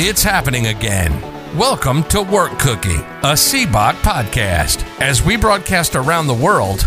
It's happening again. Welcome to Work Cookie, a SEBOC podcast. As we broadcast around the world,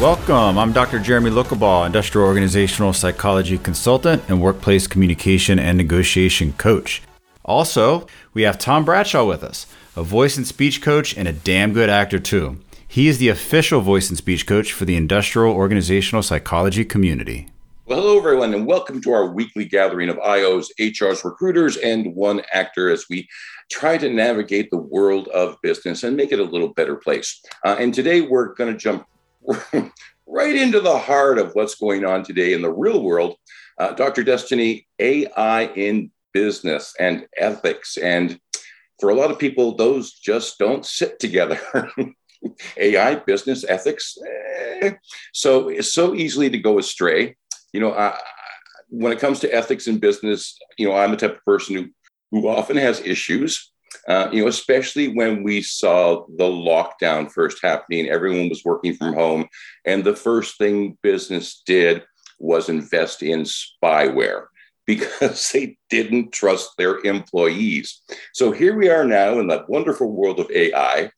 Welcome. I'm Dr. Jeremy Lookabaugh, Industrial Organizational Psychology Consultant and Workplace Communication and Negotiation Coach. Also, we have Tom Bradshaw with us, a voice and speech coach and a damn good actor too. He is the official voice and speech coach for the Industrial Organizational Psychology community. Well, hello everyone, and welcome to our weekly gathering of IOs, HRs, recruiters, and one actor as we try to navigate the world of business and make it a little better place. And today we're going to jump right into the heart of what's going on today in the real world. Dr. Destinee, AI in business and ethics. And for a lot of people, those just don't sit together. AI, business, ethics. So it's so easily to go astray. You know, when it comes to ethics in business, you know, I'm the type of person who often has issues. You know, especially when we saw the lockdown first happening, everyone was working from home. And the first thing business did was invest in spyware because they didn't trust their employees. So here we are now in that wonderful world of AI.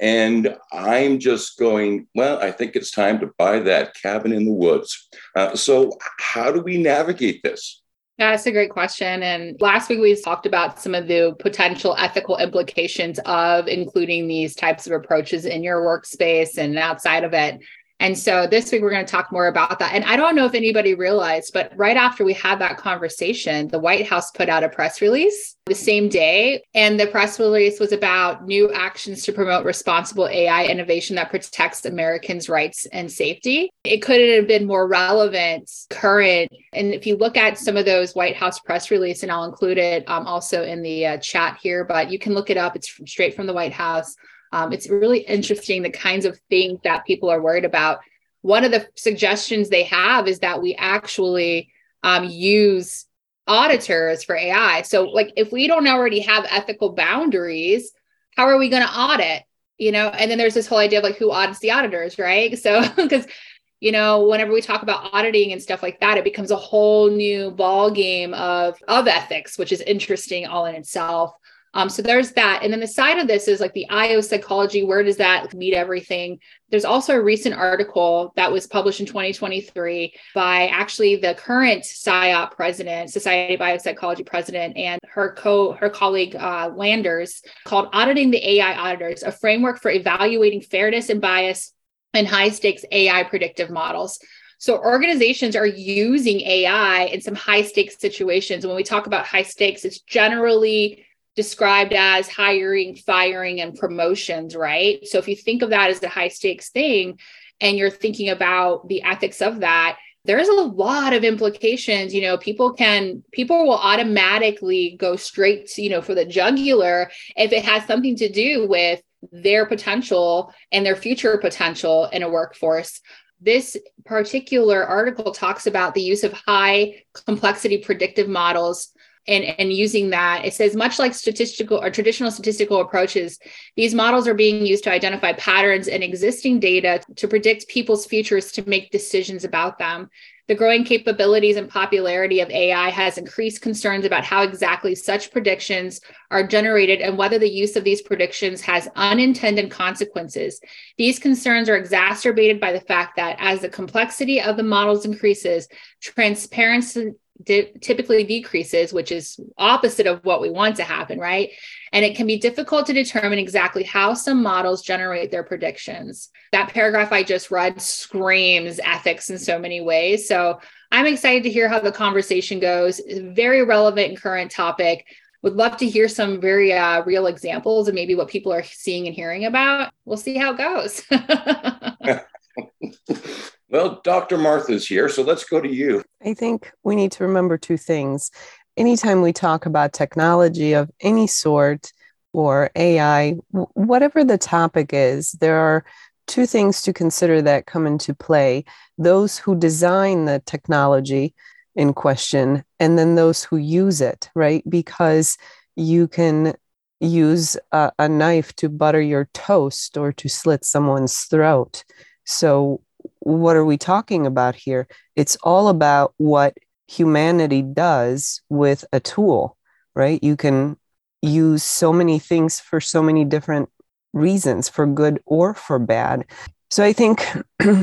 And I'm just going, well, I think it's time to buy that cabin in the woods. So how do we navigate this? Yeah, that's a great question. And last week, we talked about some of the potential ethical implications of including these types of approaches in your workspace and outside of it. And so this week, we're going to talk more about that. And I don't know if anybody realized, but right after we had that conversation, the White House put out a press release the same day. And the press release was about new actions to promote responsible AI innovation that protects Americans' rights and safety. It couldn't have been more relevant, current. And if you look at some of those White House press release, and I'll include it also in the chat here, but you can look it up. It's straight from the White House. It's really interesting the kinds of things that people are worried about. One of the suggestions they have is that we actually use auditors for AI. So like, if we don't already have ethical boundaries, how are we going to audit? You know, and then there's this whole idea of like who audits the auditors, right? So, because, you know, whenever we talk about auditing and stuff like that, it becomes a whole new ball game of ethics, which is interesting all in itself. So there's that. And then the side of this is like the IO psychology, where does that meet everything? There's also a recent article that was published in 2023 by actually the current SIOP president, Society of Biopsychology president, and her colleague Landers, called Auditing the AI Auditors, a framework for evaluating fairness and bias in high stakes AI predictive models. So organizations are using AI in some high stakes situations. When we talk about high stakes, it's generally described as hiring, firing, and promotions, right? So if you think of that as the high stakes thing, and you're thinking about the ethics of that, there's a lot of implications. You know, people will automatically go straight to, you know, for the jugular if it has something to do with their potential and their future potential in a workforce. This particular article talks about the use of high complexity predictive models. And using that, it says, much like statistical or traditional statistical approaches, these models are being used to identify patterns in existing data to predict people's futures to make decisions about them. The growing capabilities and popularity of AI has increased concerns about how exactly such predictions are generated and whether the use of these predictions has unintended consequences. These concerns are exacerbated by the fact that as the complexity of the models increases, transparency typically decreases, which is opposite of what we want to happen, right? And it can be difficult to determine exactly how some models generate their predictions. That paragraph I just read screams ethics in so many ways. So I'm excited to hear how the conversation goes. It's a very relevant and current topic. Would love to hear some very real examples and maybe what people are seeing and hearing about. We'll see how it goes. Well, Dr. Martha's here, so let's go to you. I think we need to remember two things. Anytime we talk about technology of any sort, or AI, whatever the topic is, there are two things to consider that come into play: those who design the technology in question, and then those who use it, right? Because you can use a knife to butter your toast or to slit someone's throat. So what are we talking about here? It's all about what humanity does with a tool, right? You can use so many things for so many different reasons, for good or for bad. So I think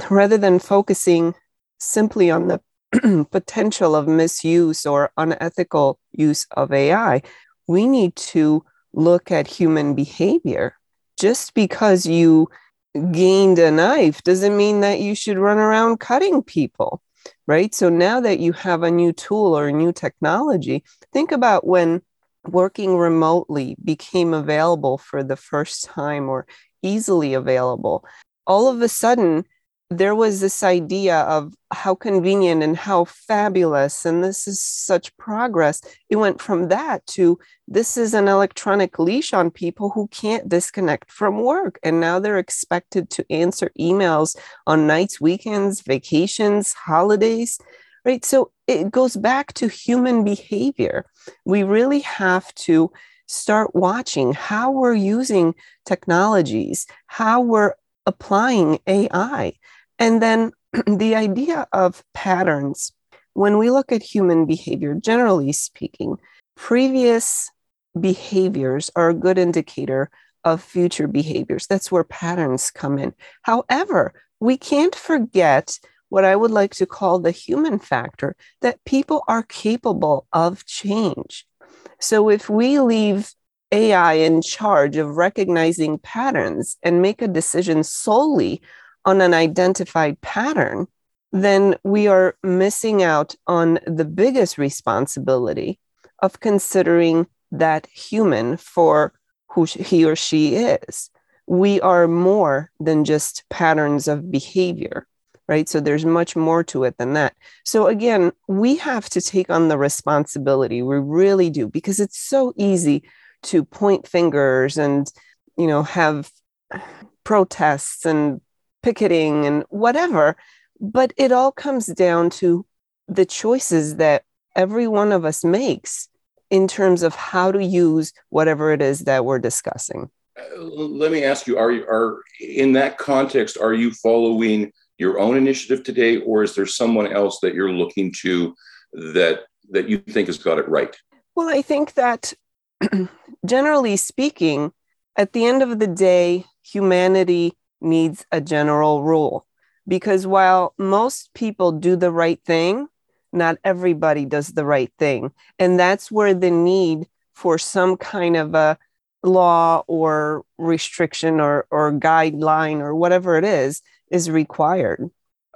rather than focusing simply on the potential of misuse or unethical use of AI, we need to look at human behavior. Just because you gained a knife doesn't mean that you should run around cutting people, right? So now that you have a new tool or a new technology, think about when working remotely became available for the first time, or easily available. All of a sudden, there was this idea of how convenient and how fabulous, and this is such progress. It went from that to this is an electronic leash on people who can't disconnect from work. And now they're expected to answer emails on nights, weekends, vacations, holidays, right? So it goes back to human behavior. We really have to start watching how we're using technologies, how we're applying AI. And then the idea of patterns. When we look at human behavior, generally speaking, previous behaviors are a good indicator of future behaviors. That's where patterns come in. However, we can't forget what I would like to call the human factor, that people are capable of change. So if we leave AI in charge of recognizing patterns and make a decision solely on an identified pattern, then we are missing out on the biggest responsibility of considering that human for who he or she is. We are more than just patterns of behavior, right? So there's much more to it than that. So again, we have to take on the responsibility. We really do, because it's so easy to point fingers and, you know, have protests and picketing and whatever. But it all comes down to the choices that every one of us makes in terms of how to use whatever it is that we're discussing. Let me ask you, are in that context, are you following your own initiative today, or is there someone else that you're looking to that you think has got it right? Well, I think that generally speaking, at the end of the day, humanity needs a general rule, because while most people do the right thing, not everybody does the right thing. And that's where the need for some kind of a law or restriction or guideline or whatever it is required.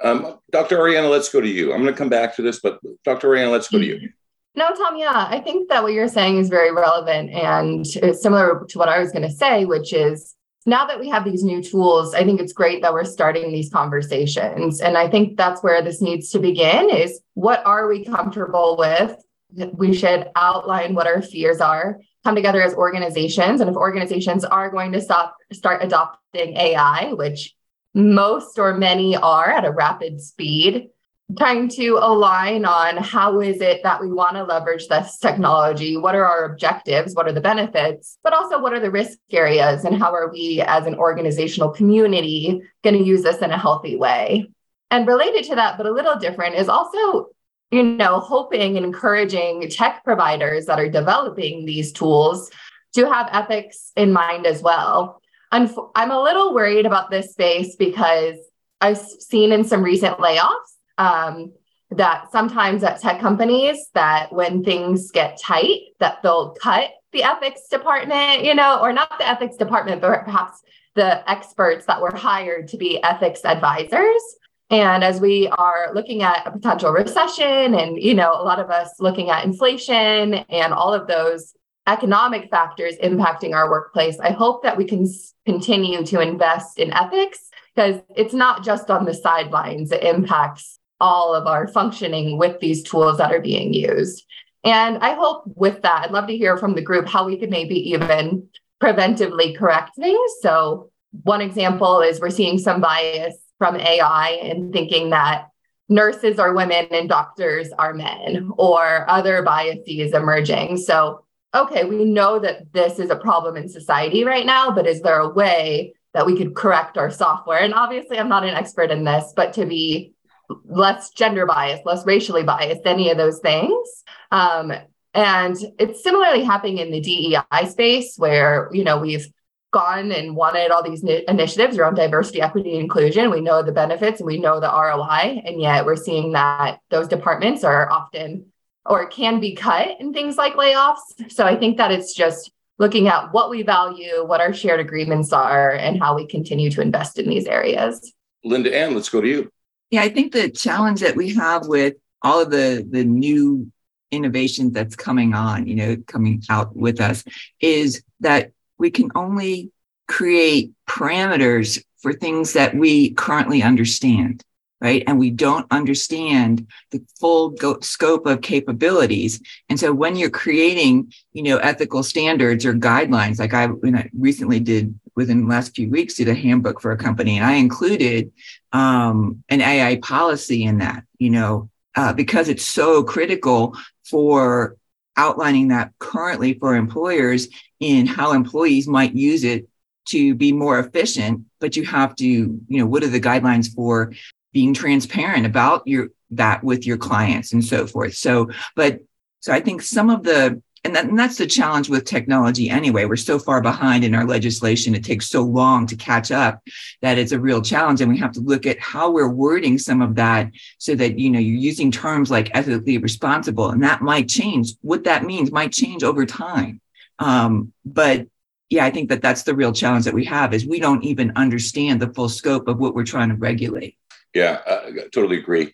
Dr. Arieana, let's go to you. I'm going to come back to this, but Dr. Arieana, let's go to you. No, Tom, yeah, I think that what you're saying is very relevant, and it's similar to what I was going to say, which is now that we have these new tools, I think it's great that we're starting these conversations. And I think that's where this needs to begin, is what are we comfortable with? We should outline what our fears are, come together as organizations. And if organizations are going to start adopting AI, which most or many are at a rapid speed, trying to align on how is it that we want to leverage this technology? What are our objectives? What are the benefits? But also, what are the risk areas? And how are we as an organizational community going to use this in a healthy way? And related to that, but a little different, is also, you know, hoping and encouraging tech providers that are developing these tools to have ethics in mind as well. I'm a little worried about this space because I've seen in some recent layoffs that sometimes at tech companies that when things get tight, that they'll cut the ethics department, you know, or not the ethics department, but perhaps the experts that were hired to be ethics advisors. And as we are looking at a potential recession and, you know, a lot of us looking at inflation and all of those economic factors impacting our workplace, I hope that we can continue to invest in ethics, because it's not just on the sidelines. It impacts all of our functioning with these tools that are being used. And I hope with that, I'd love to hear from the group how we could maybe even preventively correct things. So one example is we're seeing some bias from AI in thinking that nurses are women and doctors are men, or other biases emerging. So, okay, we know that this is a problem in society right now, but is there a way that we could correct our software? And obviously I'm not an expert in this, but to be less gender biased, less racially biased, any of those things. And it's similarly happening in the DEI space where, you know, we've gone and wanted all these new initiatives around diversity, equity, and inclusion. We know the benefits and we know the ROI. And yet we're seeing that those departments are often or can be cut in things like layoffs. So I think that it's just looking at what we value, what our shared agreements are, and how we continue to invest in these areas. LindaAnn, let's go to you. Yeah, I think the challenge that we have with all of the new innovations that's coming on, you know, coming out with us, is that we can only create parameters for things that we currently understand, right? And we don't understand the full scope of capabilities. And so when you're creating, you know, ethical standards or guidelines, like I recently did within the last few weeks, did a handbook for a company, and I included an AI policy in that, you know, because it's so critical for outlining that currently for employers in how employees might use it to be more efficient. But you have to, you know, what are the guidelines for being transparent about that with your clients and so forth. So I think some of the, and that's the challenge with technology anyway. We're so far behind in our legislation. It takes so long to catch up that it's a real challenge. And we have to look at how we're wording some of that so that, you know, you're using terms like ethically responsible, and that might change. What that means might change over time. But yeah, I think that that's the real challenge that we have, is we don't even understand the full scope of what we're trying to regulate. Yeah, I totally agree.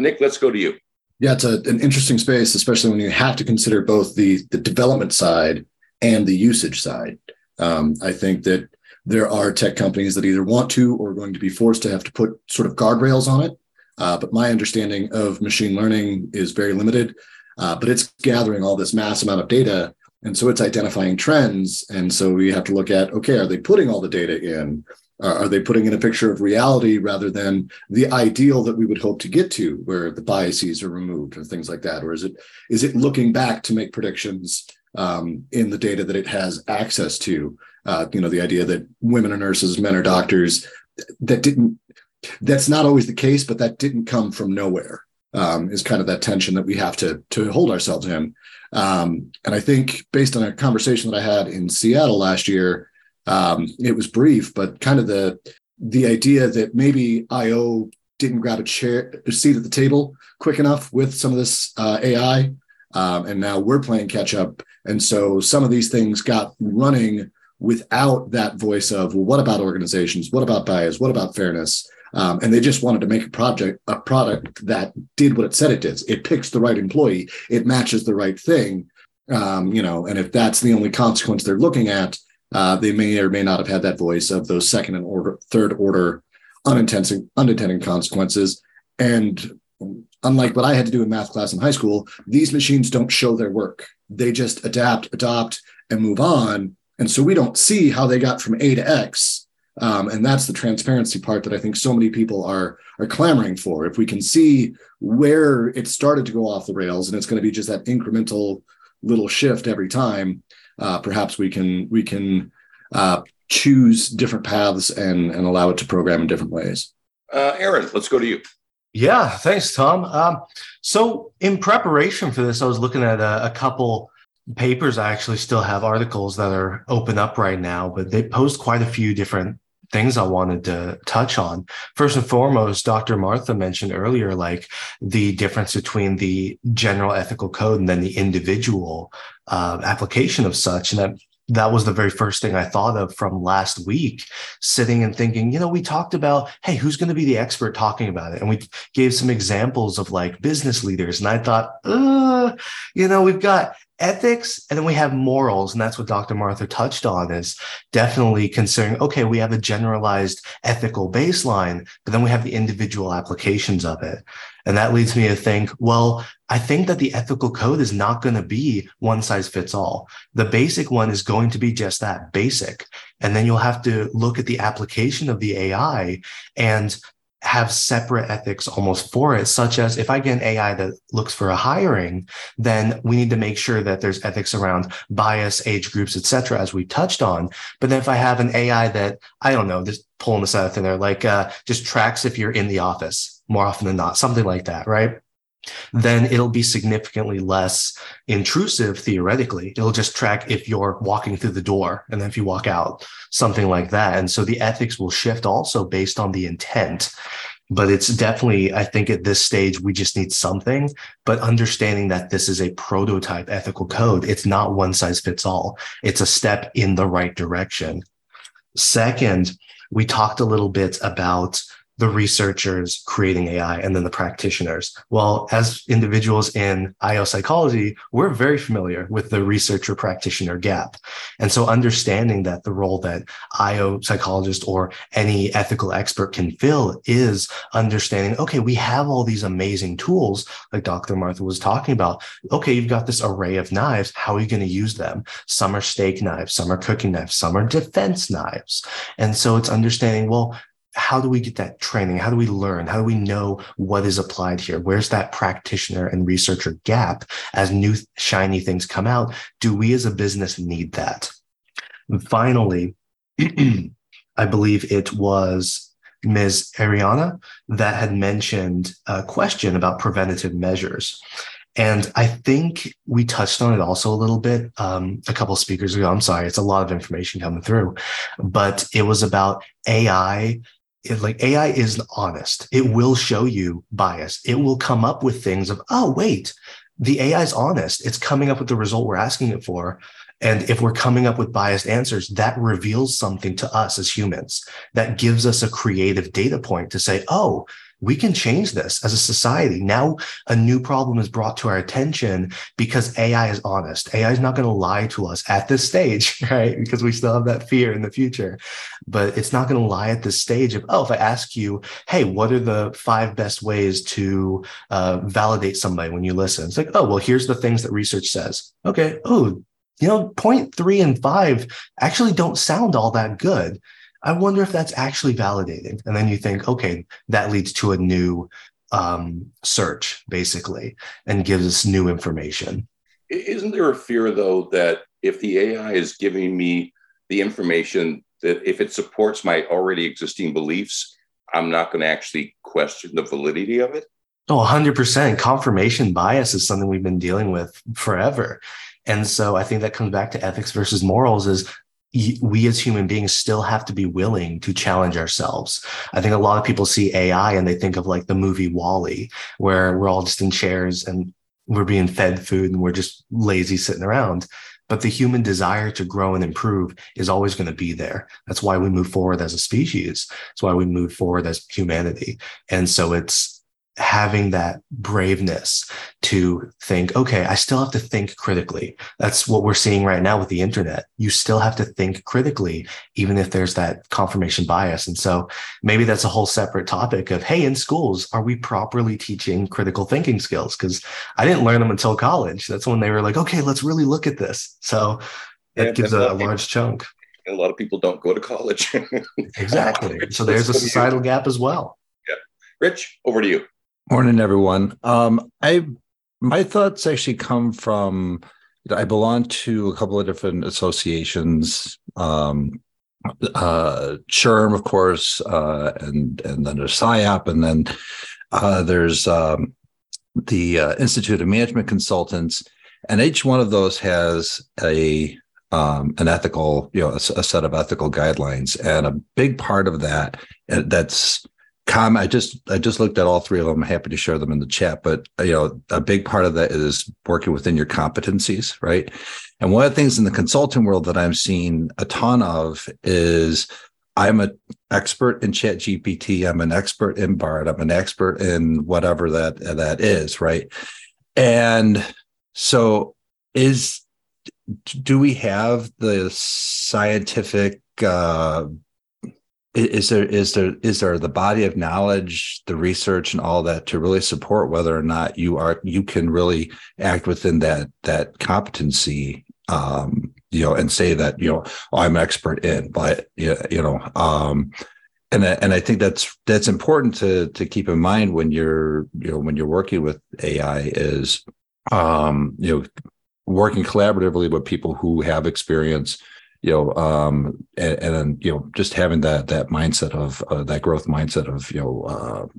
Nick, let's go to you. Yeah, it's an interesting space, especially when you have to consider both the development side and the usage side. I think that there are tech companies that either want to or are going to be forced to have to put sort of guardrails on it. But my understanding of machine learning is very limited, but it's gathering all this mass amount of data. And so it's identifying trends. And so we have to look at, okay, are they putting all the data in? Are they putting in a picture of reality rather than the ideal that we would hope to get to, where the biases are removed or things like that? Or is it looking back to make predictions in the data that it has access to? You know, the idea that women are nurses, men are doctors, that's not always the case, but that didn't come from nowhere, is kind of that tension that we have to hold ourselves in. And I think based on a conversation that I had in Seattle last year, it was brief, but kind of the idea that maybe IO didn't grab a seat at the table quick enough with some of this AI, and now we're playing catch up. And so some of these things got running without that voice of, well, what about organizations? What about bias? What about fairness? And they just wanted to make a product that did what it said it did. It picks the right employee. It matches the right thing. You know, and if that's the only consequence they're looking at, they may or may not have had that voice of those second and third order unintended consequences. And unlike what I had to do in math class in high school, these machines don't show their work. They just adapt, adopt, and move on. And so we don't see how they got from A to X. And that's the transparency part that I think so many people are clamoring for. If we can see where it started to go off the rails, and it's going to be just that incremental little shift every time, perhaps we can choose different paths and allow it to program in different ways. Aaron, let's go to you. Yeah, thanks, Tom. So in preparation for this, I was looking at a couple papers. I actually still have articles that are open up right now, but they post quite a few different things I wanted to touch on. First and foremost, Dr. Martha mentioned earlier, like the difference between the general ethical code and then the individual application of such. And that was the very first thing I thought of from last week, sitting and thinking, you know, we talked about, hey, who's going to be the expert talking about it? And we gave some examples of like business leaders. And I thought, you know, we've got ethics, and then we have morals. And that's what Dr. Martha touched on, is definitely considering, okay, we have a generalized ethical baseline, but then we have the individual applications of it. And that leads me to think, well, I think that the ethical code is not going to be one size fits all. The basic one is going to be just that, basic. And then you'll have to look at the application of the AI and have separate ethics almost for it, such as if I get an AI that looks for a hiring, then we need to make sure that there's ethics around bias, age groups, et cetera, as we touched on. But then if I have an AI that, I don't know, just pulling this out of thin air, like just tracks if you're in the office more often than not, something like that, right? Then it'll be significantly less intrusive theoretically. It'll just track if you're walking through the door and then if you walk out, something like that. And so the ethics will shift also based on the intent. But it's definitely, I think at this stage, we just need something, but understanding that this is a prototype ethical code. It's not one size fits all. It's a step in the right direction. Second, we talked a little bit about the researchers creating AI and then the practitioners. Well, as individuals in IO psychology, we're very familiar with the researcher practitioner gap. And so understanding that the role that IO psychologist or any ethical expert can fill is understanding, okay, we have all these amazing tools like Dr. Martha was talking about. Okay, you've got this array of knives. How are you going to use them? Some are steak knives, some are cooking knives, some are defense knives. And so it's understanding, well, how do we get that training? How do we learn? How do we know what is applied here? Where's that practitioner and researcher gap? As new shiny things come out, do we as a business need that? And finally, I believe it was Ms. Arieana that had mentioned a question about preventative measures. And I think we touched on it also a little bit a couple of speakers ago. I'm sorry, it's a lot of information coming through, but it was about AI. AI is honest. It will show you bias. It will come up with things of, oh, wait, the AI is honest. It's coming up with the result we're asking it for. And if we're coming up with biased answers, that reveals something to us as humans. That gives us a creative data point to say, oh, we can change this as a society. Now a new problem is brought to our attention because AI is honest. AI is not going to lie to us at this stage, right? Because we still have that fear in the future, but it's not going to lie at this stage of, oh, if I ask you, hey, what are the 5 best ways to validate somebody when you listen? It's like, oh, well, here's the things that research says. Okay. Oh, you know, 0.3 and 5 actually don't sound all that good. I wonder if that's actually validated. And then you think, okay, that leads to a new search, basically, and gives us new information. Isn't there a fear, though, that if the AI is giving me the information, that if it supports my already existing beliefs, I'm not going to actually question the validity of it? Oh, 100%. Confirmation bias is something we've been dealing with forever. And so I think that comes back to ethics versus morals is, we as human beings still have to be willing to challenge ourselves. I think a lot of people see AI and they think of like the movie WALL-E, where we're all just in chairs and we're being fed food and we're just lazy sitting around. But the human desire to grow and improve is always going to be there. That's why we move forward as a species. That's why we move forward as humanity. And so it's having that braveness to think, okay, I still have to think critically. That's what we're seeing right now with the internet. You still have to think critically, even if there's that confirmation bias. And so maybe that's a whole separate topic of, hey, in schools, are we properly teaching critical thinking skills? Because I didn't learn them until college. That's when they were like, okay, let's really look at this. So that gives a large chunk. A lot of people don't go to college. Exactly. So there's a societal gap as well. Yeah. Rich, over to you. Morning, everyone. My thoughts actually come from, I belong to a couple of different associations, SHRM, of course, and then there's SIOP, and then there's the Institute of Management Consultants, and each one of those has an ethical, a set of ethical guidelines, and a big part of that that's I just looked at all three of them. I'm happy to share them in the chat, but a big part of that is working within your competencies, right? And one of the things in the consulting world that I'm seeing a ton of is I'm an expert in ChatGPT. I'm an expert in Bard. I'm an expert in whatever that is, right? And so is, do we have the scientific, is there the body of knowledge, the research and all that to really support whether or not you can really act within that competency, and say that, I'm an expert in, but, and I think that's important to keep in mind when you're working with AI is, working collaboratively with people who have experience, just having that mindset of that growth mindset of,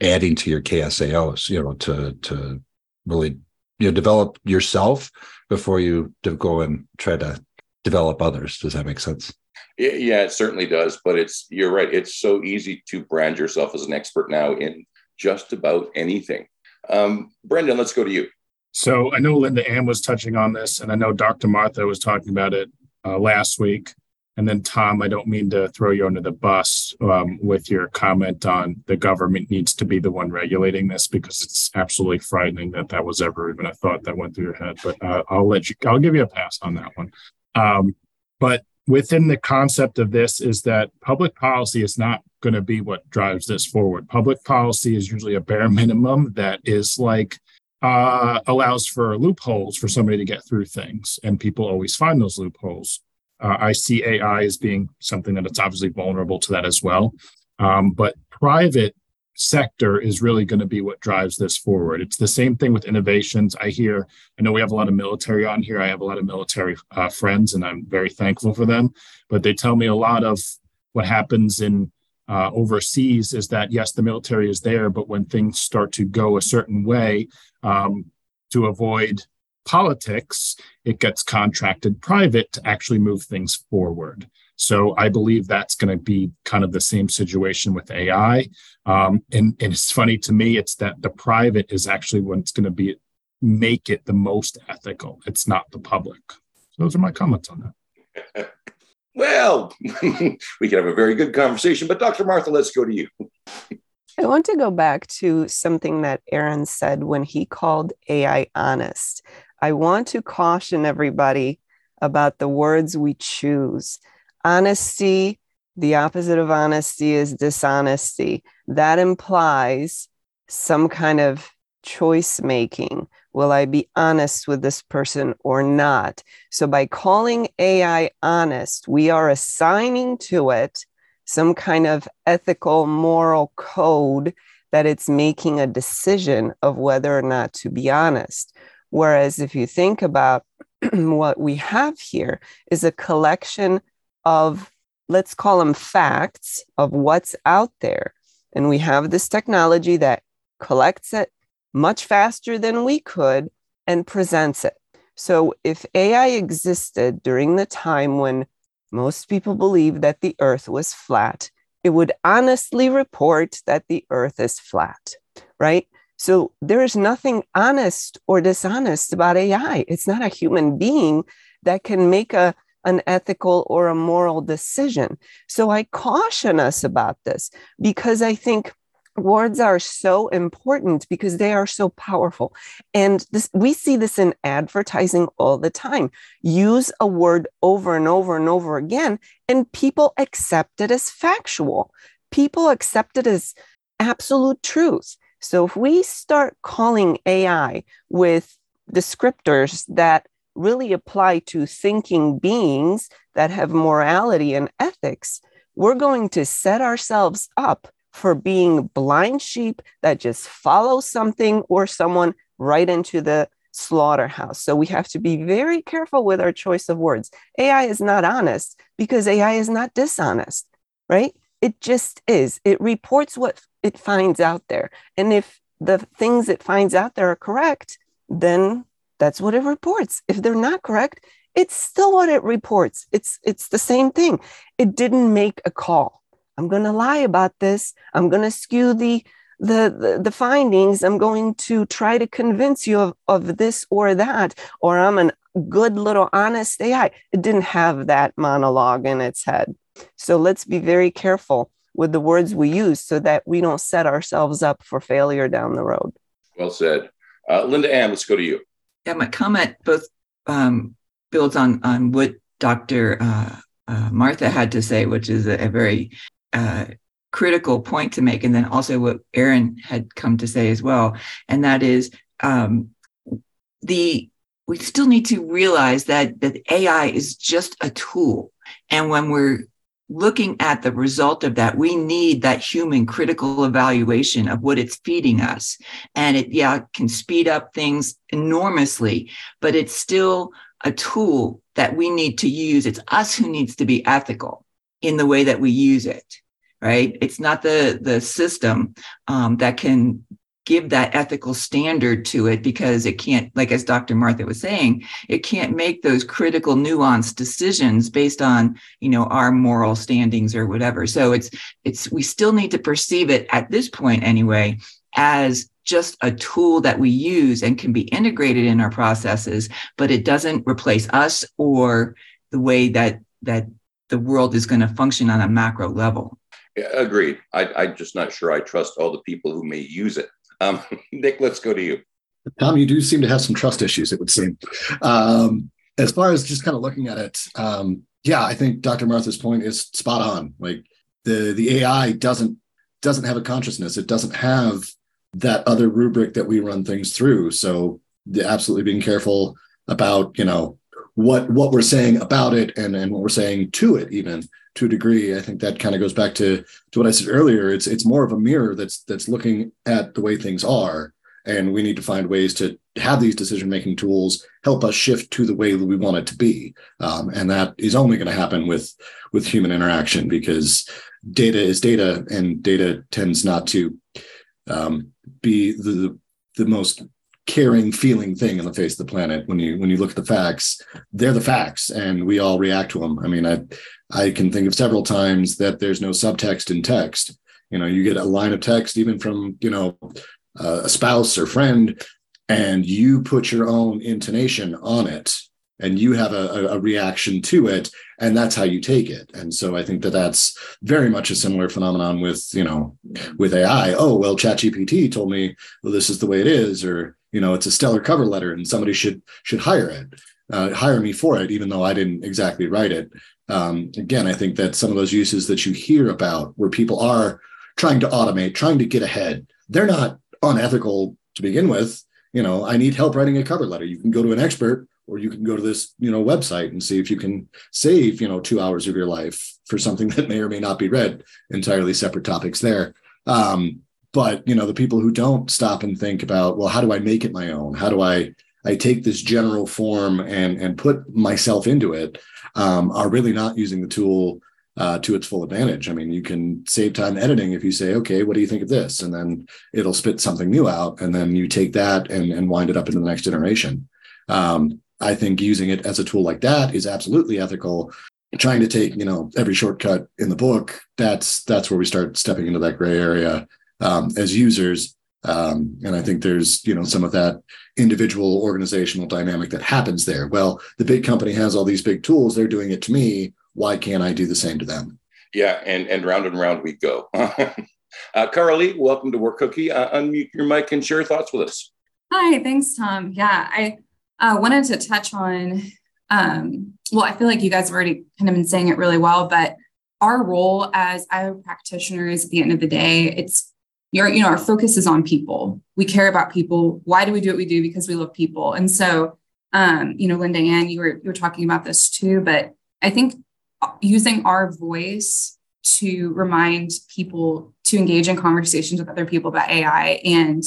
adding to your KSAOs, to really, develop yourself before you go and try to develop others. Does that make sense? Yeah, it certainly does. But you're right. It's so easy to brand yourself as an expert now in just about anything. Brendan, let's go to you. So I know LindaAnn was touching on this, and I know Dr. Martha was talking about it last week. And then Tom, I don't mean to throw you under the bus with your comment on the government needs to be the one regulating this, because it's absolutely frightening that was ever even a thought that went through your head. But I'll give you a pass on that one. But within the concept of this is that public policy is not going to be what drives this forward. Public policy is usually a bare minimum that is like, allows for loopholes for somebody to get through things, and people always find those loopholes. I see AI as being something that it's obviously vulnerable to that as well. But private sector is really going to be what drives this forward. It's the same thing with innovations. I know we have a lot of military on here. I have a lot of military friends, and I'm very thankful for them. But they tell me a lot of what happens in overseas is that, yes, the military is there, but when things start to go a certain way, to avoid politics, it gets contracted private to actually move things forward. So I believe that's going to be kind of the same situation with AI. And it's funny to me, it's that the private is actually when it's going to be make it the most ethical. It's not the public. So those are my comments on that. Well, we can have a very good conversation, but Dr. Martha, let's go to you. I want to go back to something that Aaron said when he called AI honest. I want to caution everybody about the words we choose. Honesty, the opposite of honesty is dishonesty. That implies some kind of choice making. Will I be honest with this person or not? So by calling AI honest, we are assigning to it some kind of ethical, moral code that it's making a decision of whether or not to be honest. Whereas if you think about what we have here is a collection of, let's call them facts, of what's out there. And we have this technology that collects it much faster than we could and presents it. So if AI existed during the time when most people believed that the earth was flat, it would honestly report that the earth is flat, right? So there is nothing honest or dishonest about AI. It's not a human being that can make an ethical or a moral decision. So I caution us about this, because I think words are so important because they are so powerful. And we see this in advertising all the time. Use a word over and over and over again, and people accept it as factual. People accept it as absolute truth. So if we start calling AI with descriptors that really apply to thinking beings that have morality and ethics, we're going to set ourselves up for being blind sheep that just follow something or someone right into the slaughterhouse. So we have to be very careful with our choice of words. AI is not honest because AI is not dishonest, right? It just is. It reports what it finds out there. And if the things it finds out there are correct, then that's what it reports. If they're not correct, it's still what it reports. It's the same thing. It didn't make a call. I'm going to lie about this. I'm going to skew the findings. I'm going to try to convince you of this or that, or I'm a good little honest AI. It didn't have that monologue in its head. So let's be very careful with the words we use so that we don't set ourselves up for failure down the road. Well said. LindaAnn, let's go to you. Yeah, my comment both builds on what Dr. Martha had to say, which is a very critical point to make, and then also what Aaron had come to say as well, and that is we still need to realize that AI is just a tool, and when we're looking at the result of that, we need that human critical evaluation of what it's feeding us. And it can speed up things enormously, but it's still a tool that we need to use. It's us who needs to be ethical in the way that we use it, right? It's not the system that can give that ethical standard to it, because it can't, like as Dr. Martha was saying, it can't make those critical nuanced decisions based on, our moral standings or whatever. So it's we still need to perceive it at this point anyway, as just a tool that we use and can be integrated in our processes, but it doesn't replace us or the way that the world is going to function on a macro level. Yeah, agreed. I'm just not sure I trust all the people who may use it. Nick, let's go to you. Tom, you do seem to have some trust issues, it would seem. As far as just kind of looking at it, I think Dr. Martha's point is spot on. Like the AI doesn't have a consciousness. It doesn't have that other rubric that we run things through. So absolutely being careful about, what we're saying about it and what we're saying to it, even to a degree. I think that kind of goes back to what I said earlier. It's more of a mirror that's looking at the way things are, and we need to find ways to have these decision-making tools help us shift to the way that we want it to be. And that is only going to happen with human interaction, because data is data, and data tends not to be the most caring, feeling thing on the face of the planet. When you look at the facts, they're the facts, and we all react to them. I mean, I can think of several times that there's no subtext in text. You get a line of text, even from, a spouse or friend, and you put your own intonation on it, and you have a reaction to it, and that's how you take it. And so I think that's very much a similar phenomenon with AI. Oh, well, ChatGPT told me, well, this is the way it is, or, it's a stellar cover letter and somebody should hire it, hire me for it, even though I didn't exactly write it. Again, I think that some of those uses that you hear about where people are trying to automate, trying to get ahead, they're not unethical to begin with. I need help writing a cover letter. You can go to an expert, or you can go to this, website and see if you can save, 2 hours of your life for something that may or may not be read. Entirely separate topics there. But, the people who don't stop and think about, well, how do I make it my own? How do I take this general form and put myself into it, are really not using the tool to its full advantage. I mean, you can save time editing if you say, okay, what do you think of this? And then it'll spit something new out. And then you take that and wind it up into the next generation. I think using it as a tool like that is absolutely ethical. Trying to take, every shortcut in the book, that's where we start stepping into that gray area as users. And I think there's, some of that individual organizational dynamic that happens there. Well, the big company has all these big tools. They're doing it to me. Why can't I do the same to them? Yeah. And round we go. Caralee, welcome to Work Cookie. Unmute your mic and share your thoughts with us. Hi. Thanks, Tom. Yeah. I wanted to touch on, I feel like you guys have already kind of been saying it really well, but our role as IO practitioners at the end of the day, our focus is on people. We care about people. Why do we do what we do? Because we love people. And so, LindaAnn, you were talking about this too, but I think using our voice to remind people to engage in conversations with other people about AI, and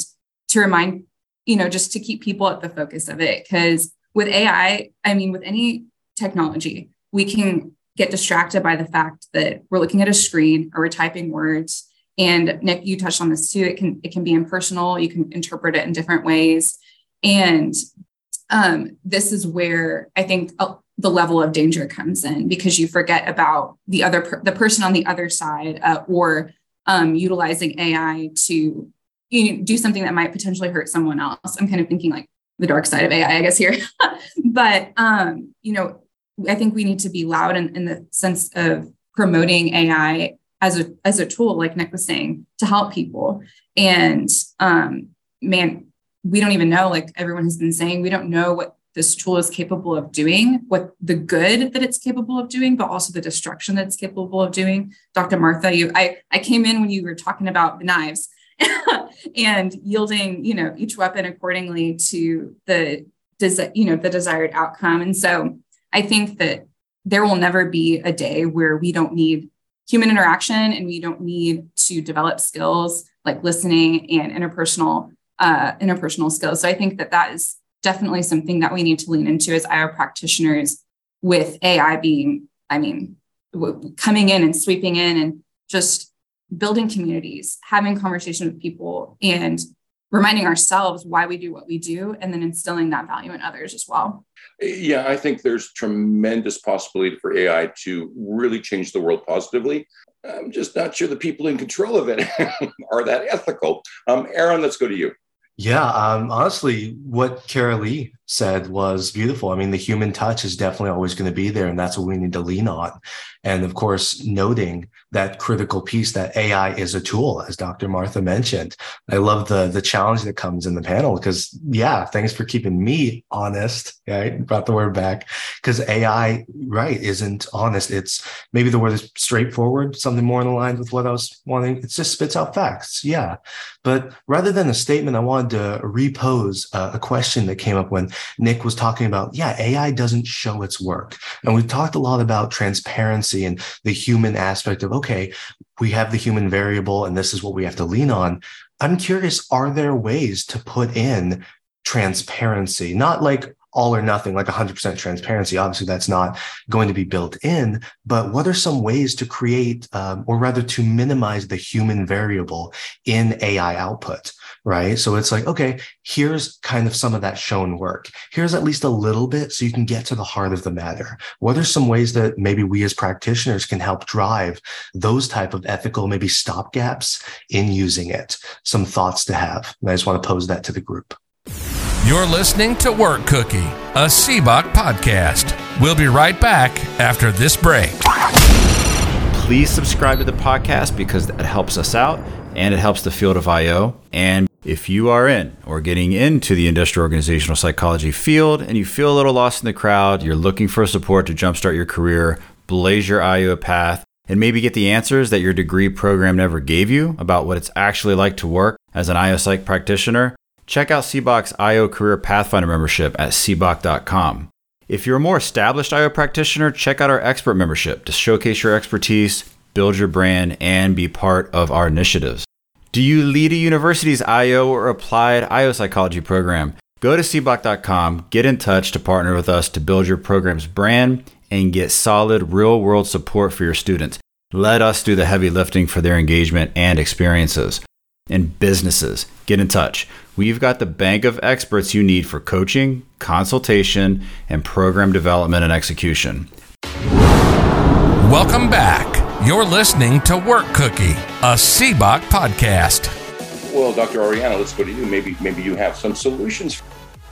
to remind just to keep people at the focus of it. Because with AI, with any technology, we can get distracted by the fact that we're looking at a screen or we're typing words. And Nick, you touched on this too. It can be impersonal. You can interpret it in different ways. And this is where I think the level of danger comes in, because you forget about the other person on the other side, or utilizing AI to do something that might potentially hurt someone else. I'm kind of thinking like the dark side of AI, I guess, here. But, I think we need to be loud in the sense of promoting AI as a tool, like Nick was saying, to help people. And, we don't even know, like everyone has been saying, we don't know what this tool is capable of doing, what the good that it's capable of doing, but also the destruction that it's capable of doing. Dr. Martha, I came in when you were talking about the knives and yielding, you know, each weapon accordingly to the desired outcome. And so I think that there will never be a day where we don't need human interaction and we don't need to develop skills like listening and interpersonal skills. So I think that that is definitely something that we need to lean into as IO practitioners, with AI being, coming in and sweeping in and just building communities, having conversation with people and reminding ourselves why we do what we do, and then instilling that value in others as well. Yeah, I think there's tremendous possibility for AI to really change the world positively. I'm just not sure the people in control of it are that ethical. Aaron, let's go to you. Yeah, honestly, what Caralee said was beautiful. I mean, the human touch is definitely always going to be there, and that's what we need to lean on. And of course, noting that critical piece that AI is a tool, as Dr. Martha mentioned. I love the challenge that comes in the panel because, yeah, thanks for keeping me honest. Right? Brought the word back because AI, right, isn't honest. It's maybe the word is straightforward, something more in line with what I was wanting. It just spits out facts. Yeah. But rather than a statement, I wanted to repose a question that came up when Nick was talking about, yeah, AI doesn't show its work. And we've talked a lot about transparency and the human aspect of, okay, we have the human variable and this is what we have to lean on. I'm curious, are there ways to put in transparency? Not like all or nothing, like 100% transparency. Obviously, that's not going to be built in, but what are some ways to create, or rather to minimize the human variable in AI output, right? So it's like, okay, here's kind of some of that shown work. Here's at least a little bit so you can get to the heart of the matter. What are some ways that maybe we as practitioners can help drive those type of ethical, maybe stopgaps in using it? Some thoughts to have. And I just want to pose that to the group. You're listening to Work Cookie, a SEBOC podcast. We'll be right back after this break. Please subscribe to the podcast because that helps us out and it helps the field of IO. And if you are in or getting into the industrial organizational psychology field and you feel a little lost in the crowd, you're looking for support to jumpstart your career, blaze your IO path, and maybe get the answers that your degree program never gave you about what it's actually like to work as an IO psych practitioner, check out SEBOC's IO Career Pathfinder membership at seboc.com. If you're a more established IO practitioner, check out our expert membership to showcase your expertise, build your brand, and be part of our initiatives. Do you lead a university's IO or applied IO psychology program? Go to seboc.com, get in touch to partner with us to build your program's brand and get solid real-world support for your students. Let us do the heavy lifting for their engagement and experiences. And businesses, get in touch. We've got the bank of experts you need for coaching, consultation, and program development and execution. Welcome back. You're listening to Work Cookie, a SEBOC podcast. Well, Dr. Arieana, let's go to you. Maybe you have some solutions.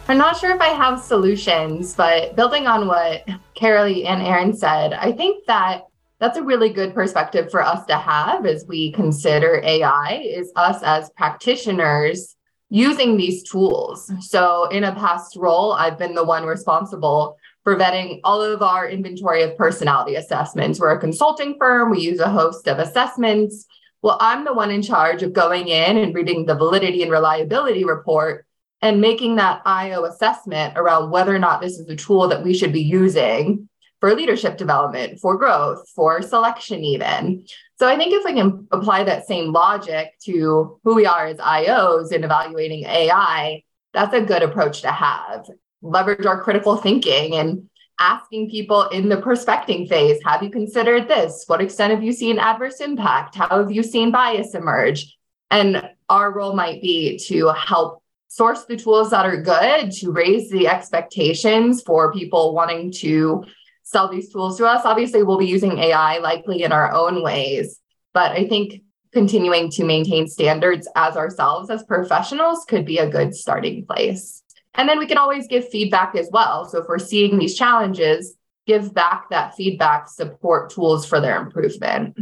I'm not sure if I have solutions, but building on what Caralee and Aaron said, I think that's a really good perspective for us to have as we consider AI, is us as practitioners using these tools. So in a past role, I've been the one responsible for vetting all of our inventory of personality assessments. We're a consulting firm. We use a host of assessments. Well, I'm the one in charge of going in and reading the validity and reliability report and making that IO assessment around whether or not this is a tool that we should be using for leadership development, for growth, for selection even. So I think if we can apply that same logic to who we are as IOs in evaluating AI, that's a good approach to have. Leverage our critical thinking and asking people in the prospecting phase, have you considered this? What extent have you seen adverse impact? How have you seen bias emerge? And our role might be to help source the tools that are good, to raise the expectations for people wanting to sell these tools to us. Obviously, we'll be using AI likely in our own ways, but I think continuing to maintain standards as ourselves as professionals could be a good starting place. And then we can always give feedback as well. So if we're seeing these challenges, give back that feedback, support tools for their improvement.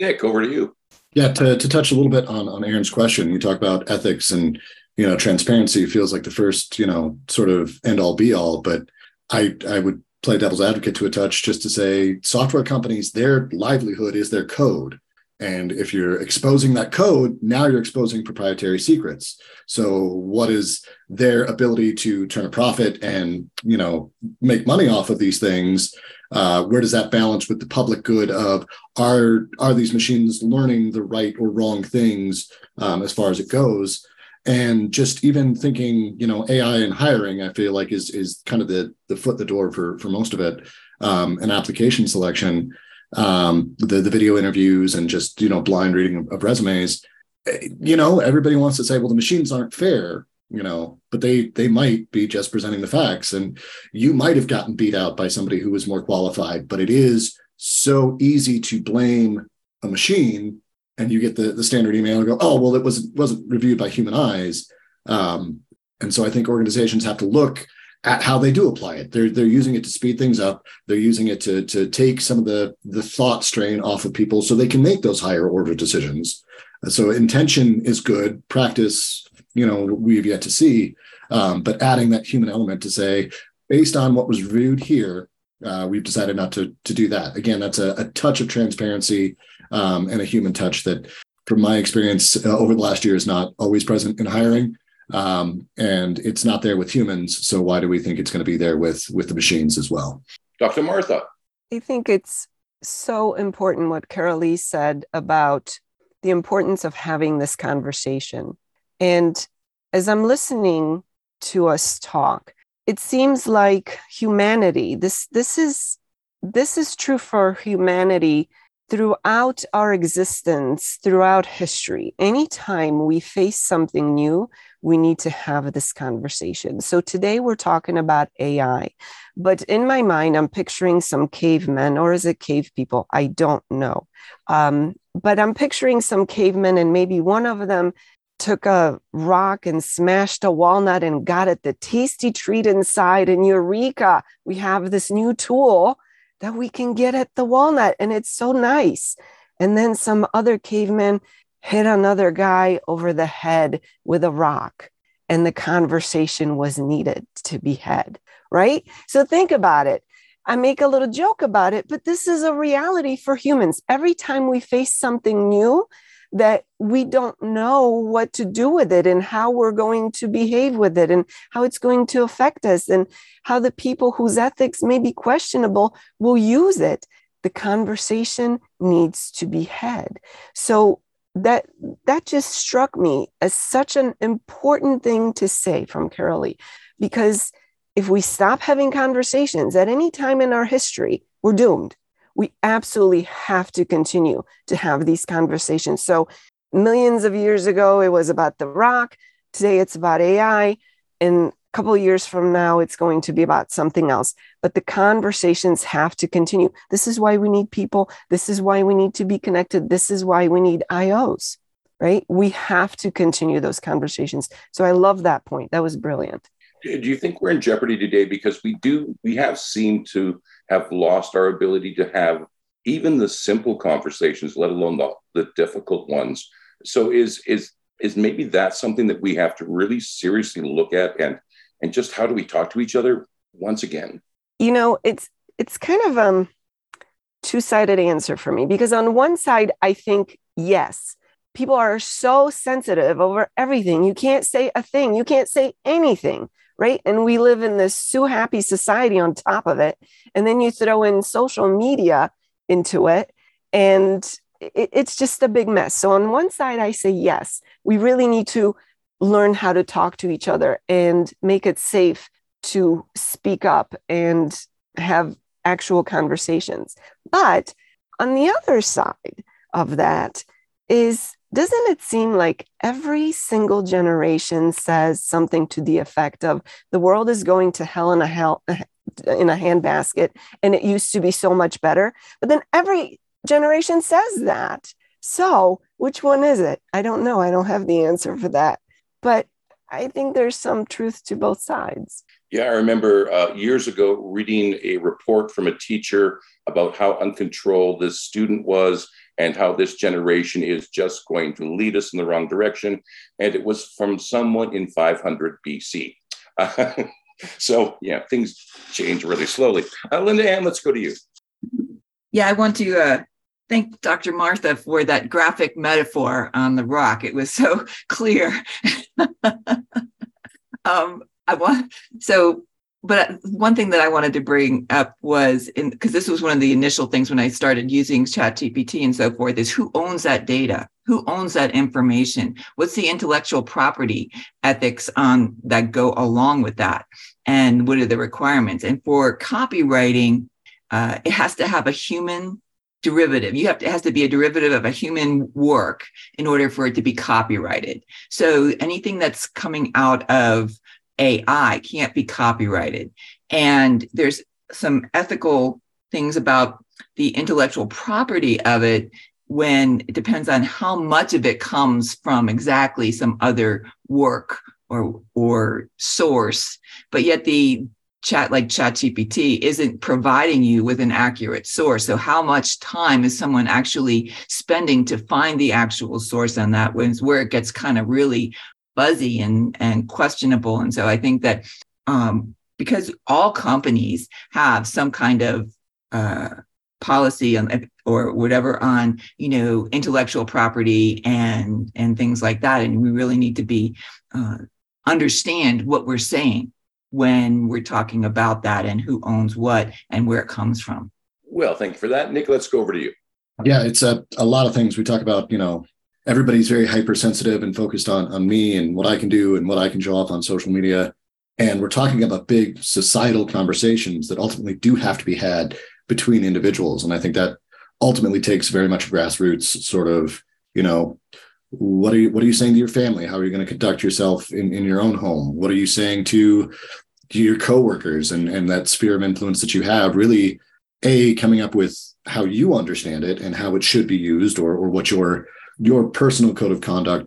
Nick, over to you. Yeah, to touch a little bit on Aaron's question, we talk about ethics and you know, transparency feels like the first, you know, sort of end all be all, but I would play devil's advocate to a touch just to say software companies, their livelihood is their code. And if you're exposing that code, now you're exposing proprietary secrets. So what is their ability to turn a profit and, you know, make money off of these things? Where does that balance with the public good of are these machines learning the right or wrong things as far as it goes? And just even thinking, you know, AI and hiring, I feel like is kind of the foot in the door for most of it, and application selection. The video interviews and just, you know, blind reading of resumes, you know, everybody wants to say, well, the machines aren't fair, you know, but they might be just presenting the facts, and you might have gotten beat out by somebody who was more qualified, but it is so easy to blame a machine. And you get the standard email and go, oh, well, it wasn't reviewed by human eyes. And so I think organizations have to look at how they do apply it. They're using it to speed things up. They're using it to take some of the thought strain off of people so they can make those higher order decisions. So intention is good. Practice, you know, we've yet to see. But adding that human element to say, based on what was reviewed here, we've decided not to do that. Again, that's a touch of transparency and a human touch that, from my experience over the last year, is not always present in hiring. And it's not there with humans. So why do we think it's going to be there with the machines as well? Dr. Martha. I think it's so important what Caralee said about the importance of having this conversation. And as I'm listening to us talk, it seems like humanity, this is true for humanity throughout our existence, throughout history. Anytime we face something new, we need to have this conversation. So today we're talking about AI, but in my mind, I'm picturing some cavemen, or is it cave people? I don't know. But I'm picturing some cavemen, and maybe one of them took a rock and smashed a walnut and got at the tasty treat inside, and eureka, we have this new tool that we can get at the walnut, and it's so nice. And then some other caveman hit another guy over the head with a rock, and the conversation was needed to be had, right? So think about it. I make a little joke about it, but this is a reality for humans. Every time we face something new that we don't know what to do with it, and how we're going to behave with it, and how it's going to affect us, and how the people whose ethics may be questionable will use it. The conversation needs to be had. So that just struck me as such an important thing to say from Caralee, because if we stop having conversations at any time in our history, we're doomed. We absolutely have to continue to have these conversations. So millions of years ago, it was about the rock. Today, it's about AI. And a couple of years from now, it's going to be about something else. But the conversations have to continue. This is why we need people. This is why we need to be connected. This is why we need IOs, right? We have to continue those conversations. So I love that point. That was brilliant. Do you think we're in jeopardy today because we have seemed to have lost our ability to have even the simple conversations, let alone the difficult ones? So is maybe that's something that we have to really seriously look at, and just how do we talk to each other once again? You know, it's kind of two-sided answer for me, because on one side, I think, yes, people are so sensitive over everything. You can't say a thing. You can't say anything. Right. And we live in this so happy society on top of it. And then you throw in social media into it, and it's just a big mess. So on one side, I say, yes, we really need to learn how to talk to each other and make it safe to speak up and have actual conversations. But on the other side of that is, doesn't it seem like every single generation says something to the effect of the world is going to hell in a handbasket, and it used to be so much better? But then every generation says that. So which one is it? I don't know. I don't have the answer for that. But I think there's some truth to both sides. Yeah, I remember years ago reading a report from a teacher about how uncontrolled this student was. and how this generation is just going to lead us in the wrong direction. And it was from someone in 500 BC. So yeah, things change really slowly. LindaAnn, let's go to you. Yeah, I want to thank Dr. Martha for that graphic metaphor on the rock. It was so clear. But one thing that I wanted to bring up was, because this was one of the initial things when I started using ChatGPT and so forth, is who owns that data? Who owns that information? What's the intellectual property ethics on that go along with that? And what are the requirements? And for copywriting, it has to have a human derivative. It has to be a derivative of a human work in order for it to be copyrighted. So anything that's coming out of AI can't be copyrighted. And there's some ethical things about the intellectual property of it when it depends on how much of it comes from exactly some other work or source. But yet the chat, like ChatGPT, isn't providing you with an accurate source. So how much time is someone actually spending to find the actual source on that? Is where it gets kind of really fuzzy and questionable. And so I think that because all companies have some kind of policy or whatever on, intellectual property and things like that. And we really need to be understand what we're saying when we're talking about that and who owns what and where it comes from. Well, thank you for that. Nick, let's go over to you. Yeah, it's a lot of things we talk about, everybody's very hypersensitive and focused on me and what I can do and what I can show off on social media. And we're talking about big societal conversations that ultimately do have to be had between individuals. And I think that ultimately takes very much grassroots sort of, what are you saying to your family? How are you going to conduct yourself in your own home? What are you saying to your coworkers and that sphere of influence that you have? Really, coming up with how you understand it and how it should be used or what your personal code of conduct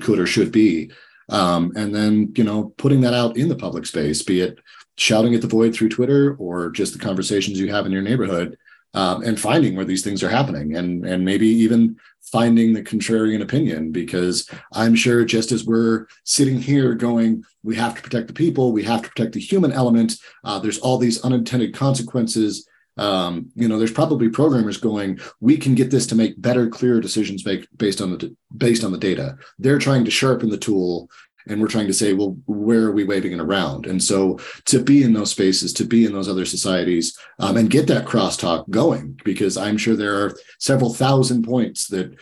could or should be. And then, putting that out in the public space, be it shouting at the void through Twitter or just the conversations you have in your neighborhood, and finding where these things are happening and maybe even finding the contrarian opinion, because I'm sure just as we're sitting here going, we have to protect the people, we have to protect the human element, there's all these unintended consequences. There's probably programmers going, we can get this to make better, clearer decisions based on the data. They're trying to sharpen the tool, and we're trying to say, well, where are we waving it around? And so to be in those spaces, to be in those other societies, and get that crosstalk going, because I'm sure there are several thousand points that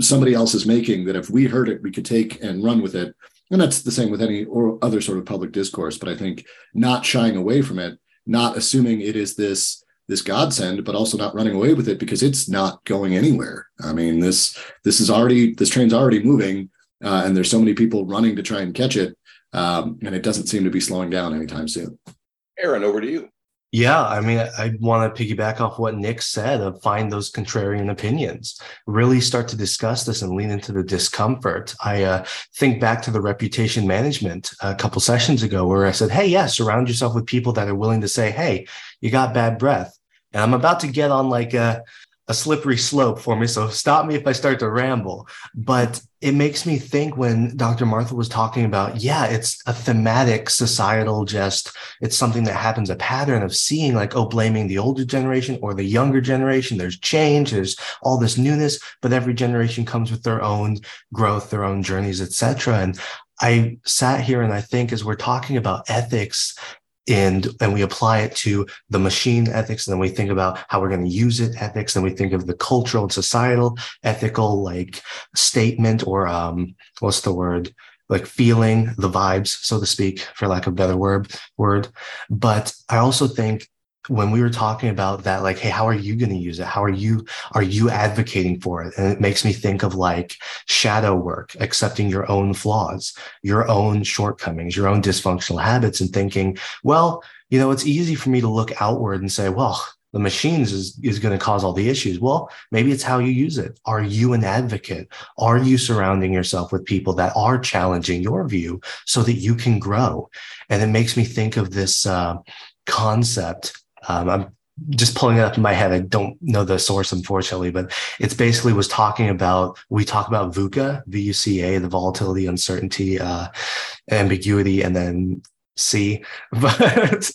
somebody else is making that if we heard it, we could take and run with it. And that's the same with any or other sort of public discourse. But I think not shying away from it, not assuming it is this godsend, but also not running away with it because it's not going anywhere. I mean, this train's already moving, and there's so many people running to try and catch it, and it doesn't seem to be slowing down anytime soon. Aaron, over to you. Yeah, I mean, I want to piggyback off what Nick said of find those contrarian opinions, really start to discuss this and lean into the discomfort. I think back to the reputation management a couple sessions ago where I said, hey, yeah, surround yourself with people that are willing to say, hey, you got bad breath. And I'm about to get on like a slippery slope for me. So stop me if I start to ramble. But it makes me think when Dr. Martha was talking about, it's a thematic societal it's something that happens, a pattern of seeing like, blaming the older generation or the younger generation. There's change, there's all this newness, but every generation comes with their own growth, their own journeys, etc. And I sat here and I think as we're talking about ethics, and we apply it to the machine ethics, and then we think about how we're going to use it ethics, and we think of the cultural and societal ethical like statement or feeling, the vibes, so to speak, for lack of a better word. But I also think when we were talking about that, like, hey, how are you going to use it? How are you advocating for it? And it makes me think of like shadow work, accepting your own flaws, your own shortcomings, your own dysfunctional habits, and thinking, it's easy for me to look outward and say, the machines is going to cause all the issues. Well, maybe it's how you use it. Are you an advocate? Are you surrounding yourself with people that are challenging your view so that you can grow? And it makes me think of this concept. I'm just pulling it up in my head. I don't know the source, unfortunately, but it's basically was talking about, we talk about VUCA, V-U-C-A, the volatility, uncertainty, ambiguity, and then C. But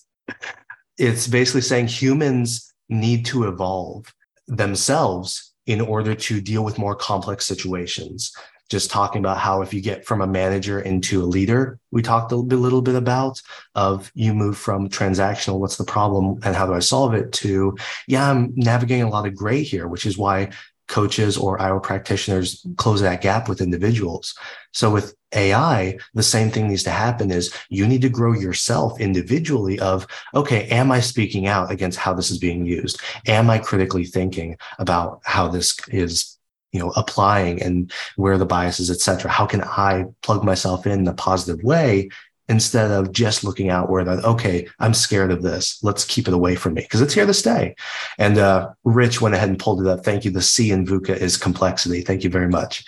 it's basically saying humans need to evolve themselves in order to deal with more complex situations. Just talking about how if you get from a manager into a leader, we talked a little bit about, of you move from transactional, what's the problem and how do I solve it, to, yeah, I'm navigating a lot of gray here, which is why coaches or IO practitioners close that gap with individuals. So with AI, the same thing needs to happen is you need to grow yourself individually of, okay, am I speaking out against how this is being used? Am I critically thinking about how this is, you know, applying and where the biases, et cetera? How can I plug myself in a positive way instead of just looking outward? Okay, I'm scared of this. Let's keep it away from me because it's here to stay. And Rich went ahead and pulled it up. Thank you. The C in VUCA is complexity. Thank you very much.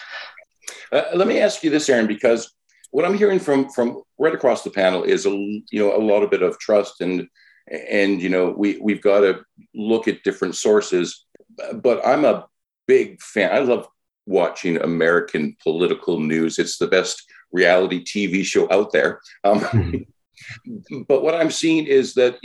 Let me ask you this, Aaron, because what I'm hearing from right across the panel is a little bit of trust and we've got to look at different sources. But I'm a big fan. I love watching American political news. It's the best reality TV show out there. But what I'm seeing is that,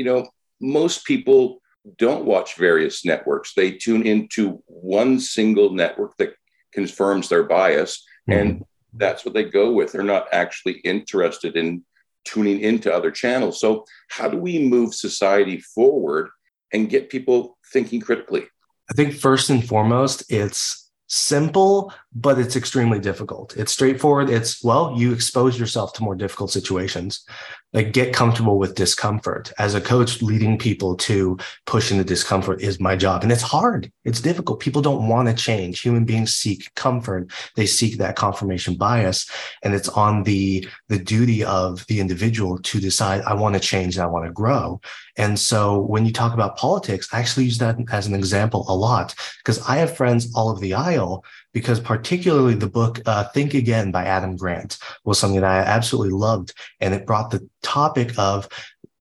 most people don't watch various networks. They tune into one single network that confirms their bias, and that's what they go with. They're not actually interested in tuning into other channels. So how do we move society forward and get people thinking critically? I think first and foremost, it's simple, but it's extremely difficult. It's straightforward. It's, you expose yourself to more difficult situations. Like, get comfortable with discomfort. As a coach, leading people to push into discomfort is my job. And it's hard. It's difficult. People don't want to change. Human beings seek comfort. They seek that confirmation bias. And it's on the duty of the individual to decide, I want to change and I want to grow. And so when you talk about politics, I actually use that as an example a lot, because I have friends all over the aisle, because particularly the book Think Again by Adam Grant was something that I absolutely loved. And it brought the topic of,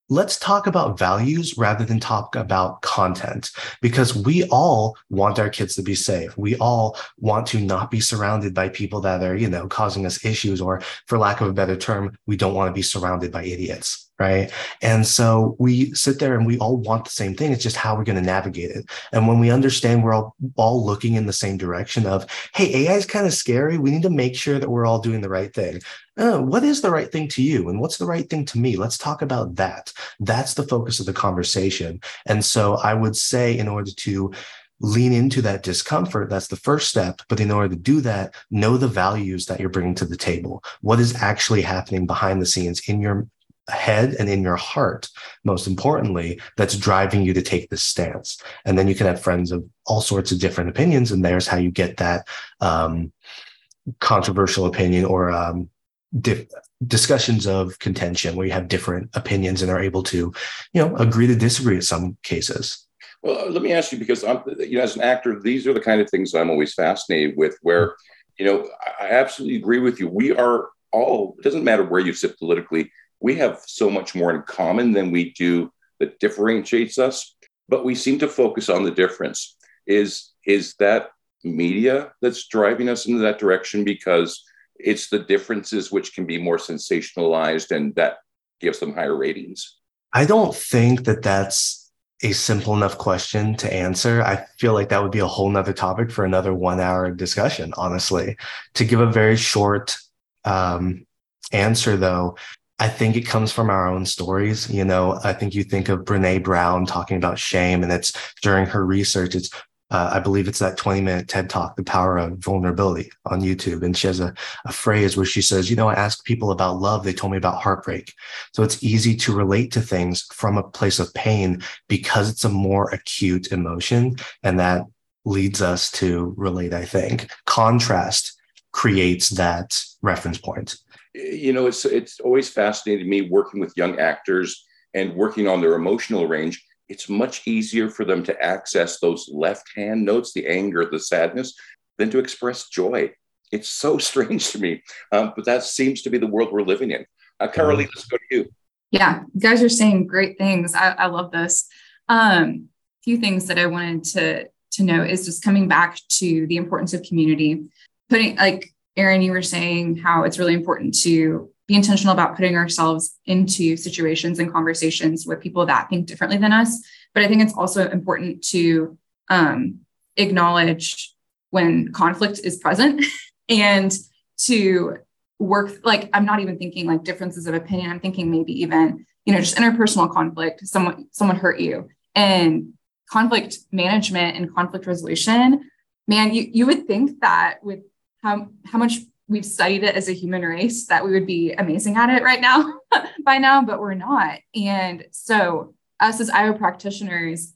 let's talk about values rather than talk about content, because we all want our kids to be safe. We all want to not be surrounded by people that are, causing us issues, or for lack of a better term, we don't want to be surrounded by idiots, right? And so we sit there and we all want the same thing. It's just how we're going to navigate it. And when we understand we're all looking in the same direction of, hey, AI is kind of scary. We need to make sure that we're all doing the right thing. What is the right thing to you? And what's the right thing to me? Let's talk about that. That's the focus of the conversation. And so I would say, in order to lean into that discomfort, that's the first step. But in order to do that, know the values that you're bringing to the table. What is actually happening behind the scenes in your head and in your heart, most importantly, that's driving you to take this stance. And then you can have friends of all sorts of different opinions. And there's how you get that controversial opinion, or discussions of contention, where you have different opinions and are able to, agree to disagree in some cases. Well, let me ask you, because I'm, as an actor, these are the kind of things I'm always fascinated with, where, I absolutely agree with you. We are all, it doesn't matter where you sit politically, we have so much more in common than we do that differentiates us, but we seem to focus on the difference. Is that media that's driving us into that direction? Because it's the differences which can be more sensationalized, and that gives them higher ratings. I don't think that that's a simple enough question to answer. I feel like that would be a whole nother topic for another 1 hour discussion, honestly. To give a very short answer, though, I think it comes from our own stories. I think you think of Brené Brown talking about shame, and it's during her research, it's I believe it's that 20-minute TED Talk, The Power of Vulnerability, on YouTube. And she has a phrase where she says, I asked people about love. They told me about heartbreak. So it's easy to relate to things from a place of pain because it's a more acute emotion. And that leads us to relate, I think. Contrast creates that reference point. It's always fascinated me working with young actors and working on their emotional range. It's much easier for them to access those left-hand notes, the anger, the sadness, than to express joy. It's so strange to me, but that seems to be the world we're living in. Caralee, let's go to you. Yeah, you guys are saying great things. I love this. few things that I wanted to note is just coming back to the importance of community. Putting, like Aaron, you were saying how it's really important to be intentional about putting ourselves into situations and conversations with people that think differently than us. But I think it's also important to acknowledge when conflict is present and to work, like, I'm not even thinking like differences of opinion. I'm thinking maybe even, you know, just interpersonal conflict, someone hurt you, and conflict management and conflict resolution. Man, you would think that with how much we've studied it as a human race that we would be amazing at it right now, by now, but we're not. And so us as IO practitioners,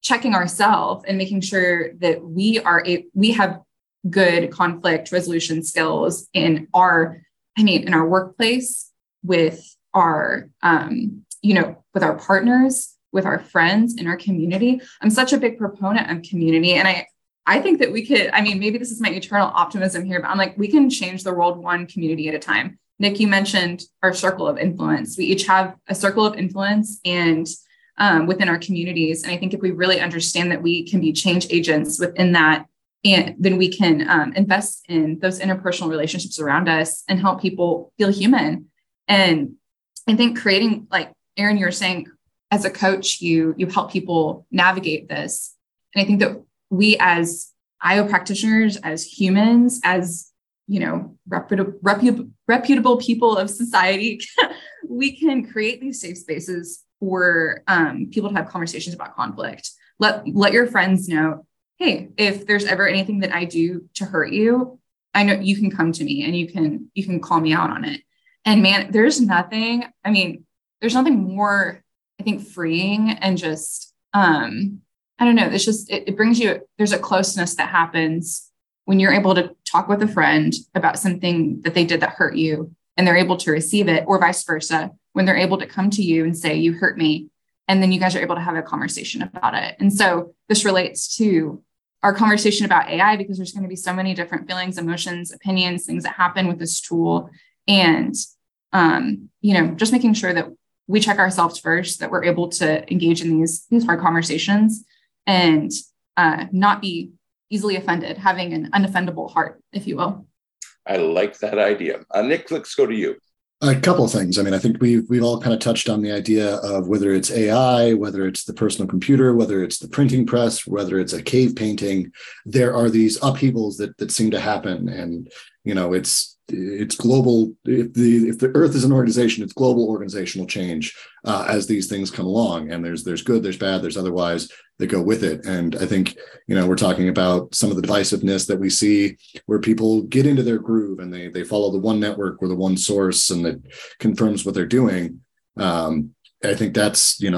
checking ourselves and making sure that we have good conflict resolution skills in our workplace, with our, with our partners, with our friends, in our community. I'm such a big proponent of community. And I think that we could, maybe this is my eternal optimism here, but I'm like, we can change the world one community at a time. Nick, you mentioned our circle of influence. We each have a circle of influence and within our communities. And I think if we really understand that we can be change agents within that, and then we can invest in those interpersonal relationships around us and help people feel human. And I think creating, like Aaron, you were saying, as a coach, you help people navigate this. And I think that we as IO practitioners, as humans, as, reputable people of society, we can create these safe spaces for people to have conversations about conflict. Let your friends know, hey, if there's ever anything that I do to hurt you, I know you can come to me and you can call me out on it. And man, there's nothing more, I think, freeing and just, it's just, it brings you, there's a closeness that happens when you're able to talk with a friend about something that they did that hurt you and they're able to receive it, or vice versa, when they're able to come to you and say, you hurt me. And then you guys are able to have a conversation about it. And so this relates to our conversation about AI, because there's going to be so many different feelings, emotions, opinions, things that happen with this tool. And, just making sure that we check ourselves first, that we're able to engage in these hard conversations and not be easily offended, having an unoffendable heart, if you will. I like that idea. Nick, let's go to you. A couple of things. I think we've all kind of touched on the idea of whether it's AI, whether it's the personal computer, whether it's the printing press, whether it's a cave painting, there are these upheavals that seem to happen. And, it's global. If the Earth is an organization, it's global organizational change as these things come along. And there's good, there's bad, there's otherwise that go with it. And I think, we're talking about some of the divisiveness that we see where people get into their groove and they follow the one network or the one source, and that confirms what they're doing. I think that's an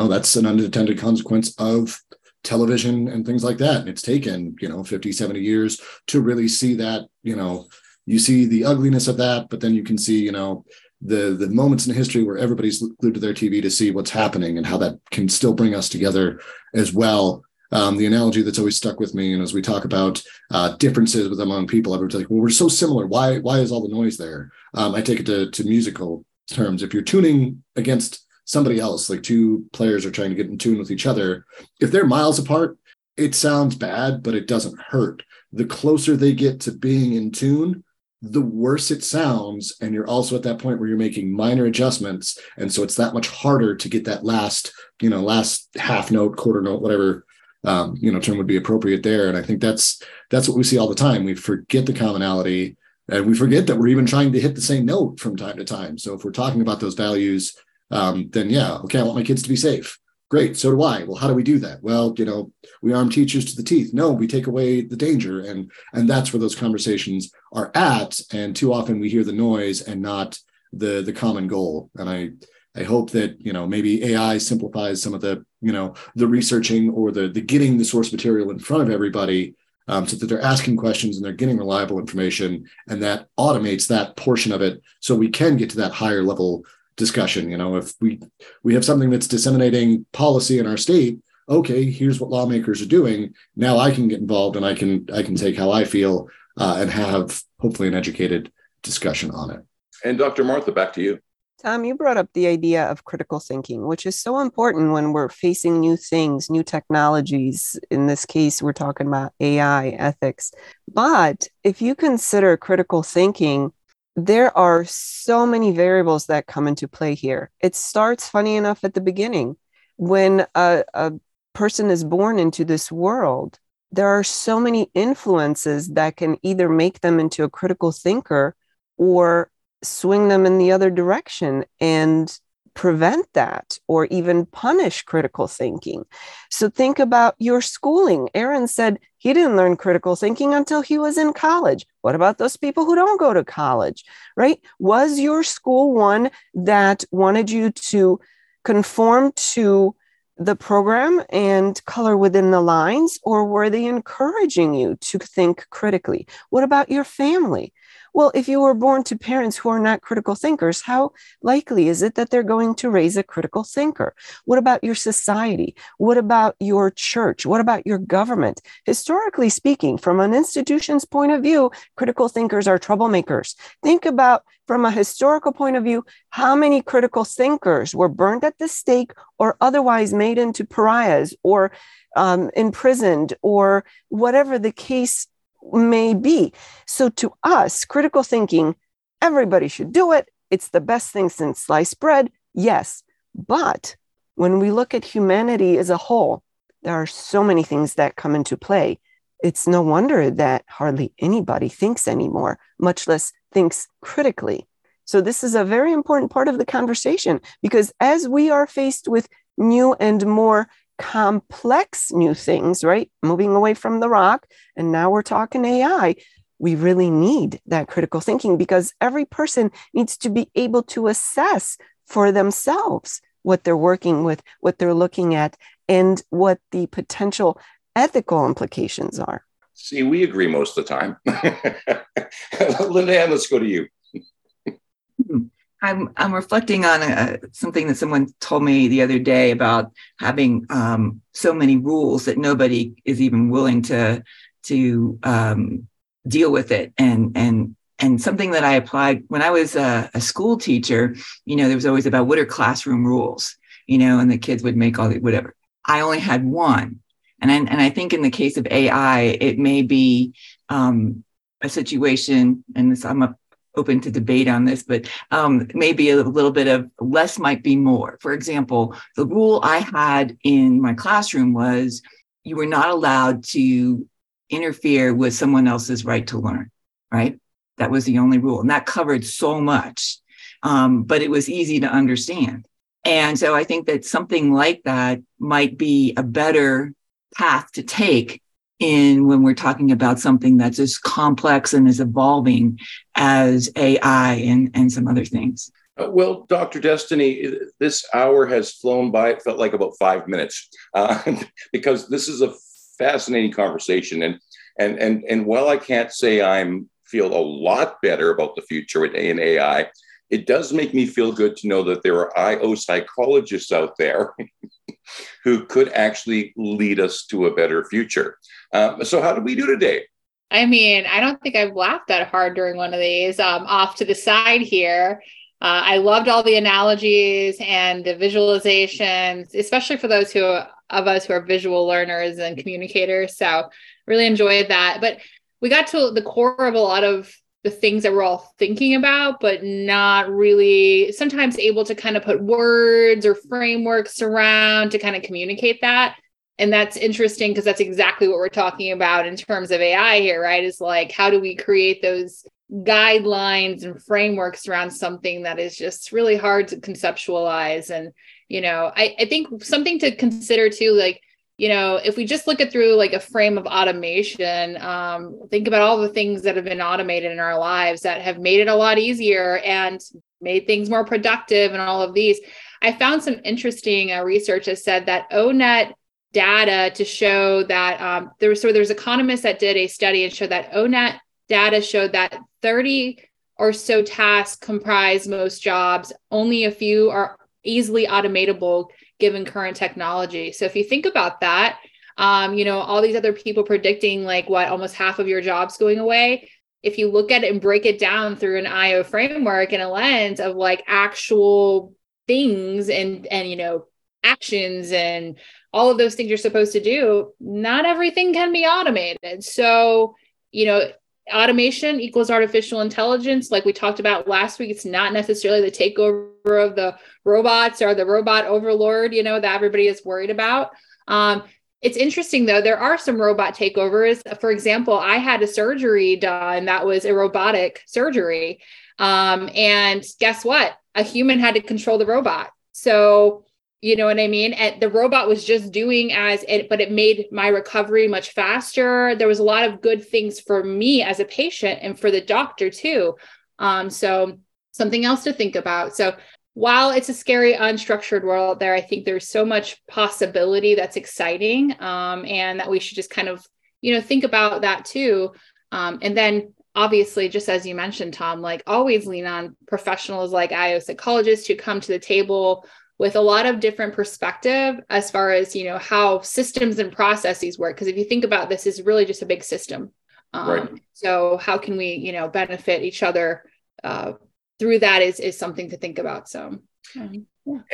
unintended consequence of television and things like that. And it's taken, 50, 70 years to really see that, you see the ugliness of that, but then you can see, the moments in history where everybody's glued to their TV to see what's happening and how that can still bring us together as well. The analogy that's always stuck with me, and as we talk about differences among people, everyone's like, well, we're so similar. Why is all the noise there? I take it to musical terms. If you're tuning against somebody else, like two players are trying to get in tune with each other, if they're miles apart, it sounds bad, but it doesn't hurt. The closer they get to being in tune, the worse it sounds. And you're also at that point where you're making minor adjustments. And so it's that much harder to get that last half note, quarter note, whatever, term would be appropriate there. And I think that's what we see all the time. We forget the commonality and we forget that we're even trying to hit the same note from time to time. So if we're talking about those values, then yeah, okay, I want my kids to be safe. Great. So do I. Well, how do we do that? Well, we arm teachers to the teeth. No, we take away the danger. And that's where those conversations are at. And too often we hear the noise and not the common goal. And I hope that, maybe AI simplifies some of the, the researching or the getting the source material in front of everybody, so that they're asking questions and they're getting reliable information, and that automates that portion of it so we can get to that higher level discussion. If we have something that's disseminating policy in our state, okay, here's what lawmakers are doing. Now I can get involved and I can take how I feel and have hopefully an educated discussion on it. And Dr. Martha, back to you. Tom, you brought up the idea of critical thinking, which is so important when we're facing new things, new technologies. In this case, we're talking about AI, ethics. But if you consider critical thinking, there are so many variables that come into play here. It starts, funny enough, at the beginning. When a person is born into this world, there are so many influences that can either make them into a critical thinker or swing them in the other direction and prevent that or even punish critical thinking. So think about your schooling. Aaron said he didn't learn critical thinking until he was in college. What about those people who don't go to college, right? Was your school one that wanted you to conform to the program and color within the lines, or were they encouraging you to think critically? What about your family? Well, if you were born to parents who are not critical thinkers, how likely is it that they're going to raise a critical thinker? What about your society? What about your church? What about your government? Historically speaking, from an institution's point of view, critical thinkers are troublemakers. Think about, from a historical point of view, how many critical thinkers were burned at the stake or otherwise made into pariahs or imprisoned or whatever the case may be. So to us, critical thinking, everybody should do it. It's the best thing since sliced bread. Yes. But when we look at humanity as a whole, there are so many things that come into play. It's no wonder that hardly anybody thinks anymore, much less thinks critically. So this is a very important part of the conversation, because as we are faced with new and more complex new things, right? Moving away from the rock. And now we're talking AI. We really need that critical thinking, because every person needs to be able to assess for themselves what they're working with, what they're looking at, and what the potential ethical implications are. See, we agree most of the time. LindaAnn, let's go to you. I'm reflecting on something that someone told me the other day about having so many rules that nobody is even willing to deal with it. And something that I applied when I was a school teacher, you know, there was always about what are classroom rules, you know, and the kids would make all the whatever. I only had one. And I think in the case of AI, it may be a situation, and this, I'm open to debate on this, but maybe a little bit of less might be more. For example, the rule I had in my classroom was you were not allowed to interfere with someone else's right to learn, right? That was the only rule. And that covered so much, but it was easy to understand. And so I think that something like that might be a better path to take in when we're talking about something that's as complex and as evolving as AI and some other things. Well, Dr. Destinee, this hour has flown by. It felt like about 5 minutes because this is a fascinating conversation. And while I can't say I feel a lot better about the future in AI, it does make me feel good to know that there are IO psychologists out there who could actually lead us to a better future. So how did we do today? I mean, I don't think I've laughed that hard during one of these. Off to the side here. I loved all the analogies and the visualizations, especially for those of us who are visual learners and communicators. So really enjoyed that. But we got to the core of a lot of the things that we're all thinking about, but not really sometimes able to kind of put words or frameworks around to kind of communicate that. And that's interesting, because that's exactly what we're talking about in terms of AI here, right? Is like, how do we create those guidelines and frameworks around something that is just really hard to conceptualize? And, you know, I think something to consider too, like, you know, if we just look at through like a frame of automation, think about all the things that have been automated in our lives that have made it a lot easier and made things more productive and all of these. I found some interesting research that said that O-Net data to show that there's economists that did a study and showed that O-Net data showed that 30 or so tasks comprise most jobs. Only a few are easily automatable given current technology. So if you think about that, you know, all these other people predicting like what almost half of your jobs going away, if you look at it and break it down through an IO framework and a lens of like actual things and, you know, actions and all of those things you're supposed to do, not everything can be automated. So, you know, automation equals artificial intelligence. Like we talked about last week, it's not necessarily the takeover of the robots or the robot overlord, you know, that everybody is worried about. It's interesting though, there are some robot takeovers. For example, I had a surgery done that was a robotic surgery. And guess what? A human had to control the robot. So, you know what I mean? And the robot was just doing as it, but it made my recovery much faster. There was a lot of good things for me as a patient and for the doctor too. So something else to think about. So while it's a scary, unstructured world out there, I think there's so much possibility that's exciting, and that we should just kind of, you know, think about that too. And then obviously, just as you mentioned, Tom, like always lean on professionals like IO psychologists who come to the table with a lot of different perspective as far as, you know, how systems and processes work. Because if you think about this, is really just a big system. Right. So how can we, you know, benefit each other through that is something to think about. So yeah. And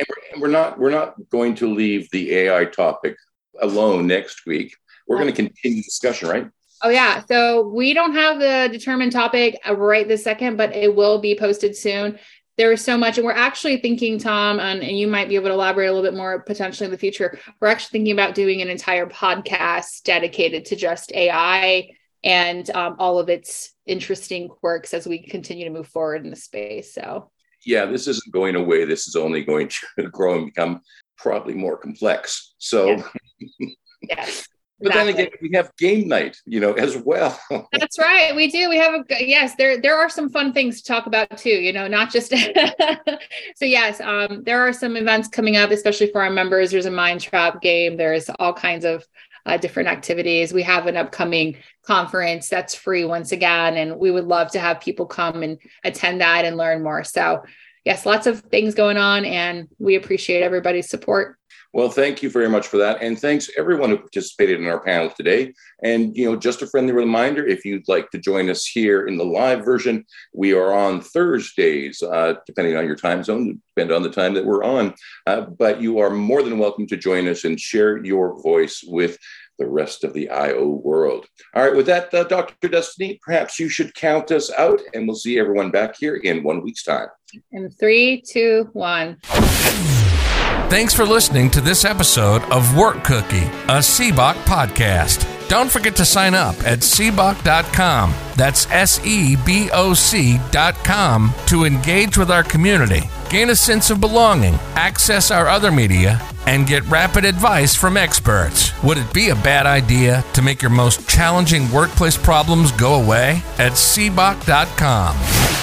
we're not going to leave the AI topic alone next week. We're going to continue the discussion, right? Oh, yeah. So we don't have the determined topic right this second, but it will be posted soon. There is so much, and we're actually thinking, Tom, and you might be able to elaborate a little bit more potentially in the future. We're actually thinking about doing an entire podcast dedicated to just AI and all of its interesting quirks as we continue to move forward in the space. So, yeah, this isn't going away. This is only going to grow and become probably more complex. So, yeah. Yes. But exactly. Then again, we have game night, you know, as well. That's right. We do. We have, there are some fun things to talk about too, you know, not just, so yes, there are some events coming up, especially for our members. There's a mind trap game. There's all kinds of different activities. We have an upcoming conference that's free once again, and we would love to have people come and attend that and learn more. So yes, lots of things going on, and we appreciate everybody's support. Well, thank you very much for that. And thanks everyone who participated in our panel today. And, you know, just a friendly reminder, if you'd like to join us here in the live version, we are on Thursdays, depending on your time zone, depending on the time that we're on. But you are more than welcome to join us and share your voice with the rest of the IO world. All right, with that, Dr. Destinee, perhaps you should count us out, and we'll see everyone back here in 1 week's time. In 3, 2, 1. Thanks for listening to this episode of Work Cookie, a SEBOC podcast. Don't forget to sign up at seboc.com. That's SEBOC.com to engage with our community, gain a sense of belonging, access our other media, and get rapid advice from experts. Would it be a bad idea to make your most challenging workplace problems go away? At seboc.com.